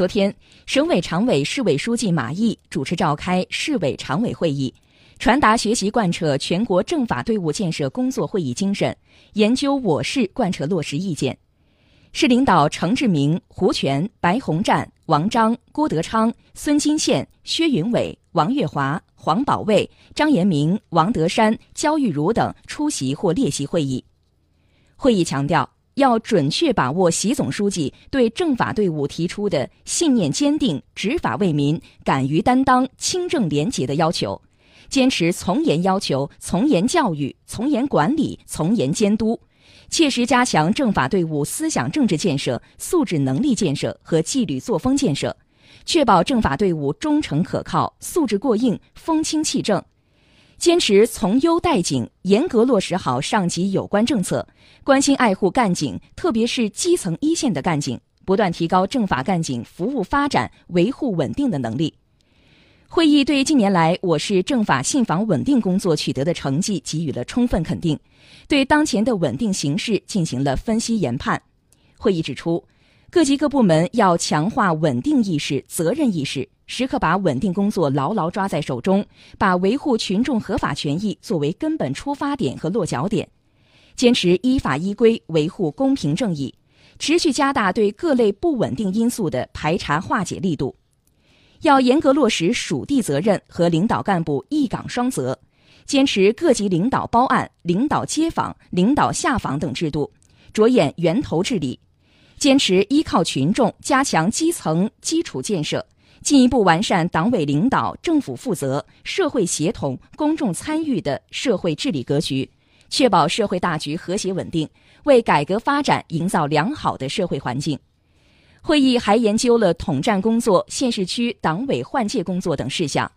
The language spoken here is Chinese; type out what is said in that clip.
昨天，省委常委、市委书记马毅主持召开市委常委会议，传达学习贯彻全国政法队伍建设工作会议精神，研究我市贯彻落实意见。市领导程志明、胡全、白洪战、王章、郭德昌、孙金宪、薛云伟、王月华、黄保卫、张延明、王德山、焦裕儒等出席或列席会议。会议强调，要准确把握习总书记对政法队伍提出的信念坚定、执法为民、敢于担当、清正廉洁的要求，坚持从严要求、从严教育、从严管理、从严监督，切实加强政法队伍思想政治建设、素质能力建设和纪律作风建设，确保政法队伍忠诚可靠、素质过硬、风清气正，坚持从优带警，严格落实好上级有关政策，关心爱护干警，特别是基层一线的干警，不断提高政法干警服务发展、维护稳定的能力。会议对近年来我市政法信访稳定工作取得的成绩给予了充分肯定，对当前的稳定形势进行了分析研判。会议指出，各级各部门要强化稳定意识、责任意识，时刻把稳定工作牢牢抓在手中，把维护群众合法权益作为根本出发点和落脚点，坚持依法依规维护公平正义，持续加大对各类不稳定因素的排查化解力度。要严格落实属地责任和领导干部一岗双责，坚持各级领导包案、领导街访、领导下访等制度，着眼源头治理，坚持依靠群众，加强基层基础建设，进一步完善党委领导、政府负责、社会协同、公众参与的社会治理格局，确保社会大局和谐稳定，为改革发展营造良好的社会环境。会议还研究了统战工作、县市区党委换届工作等事项，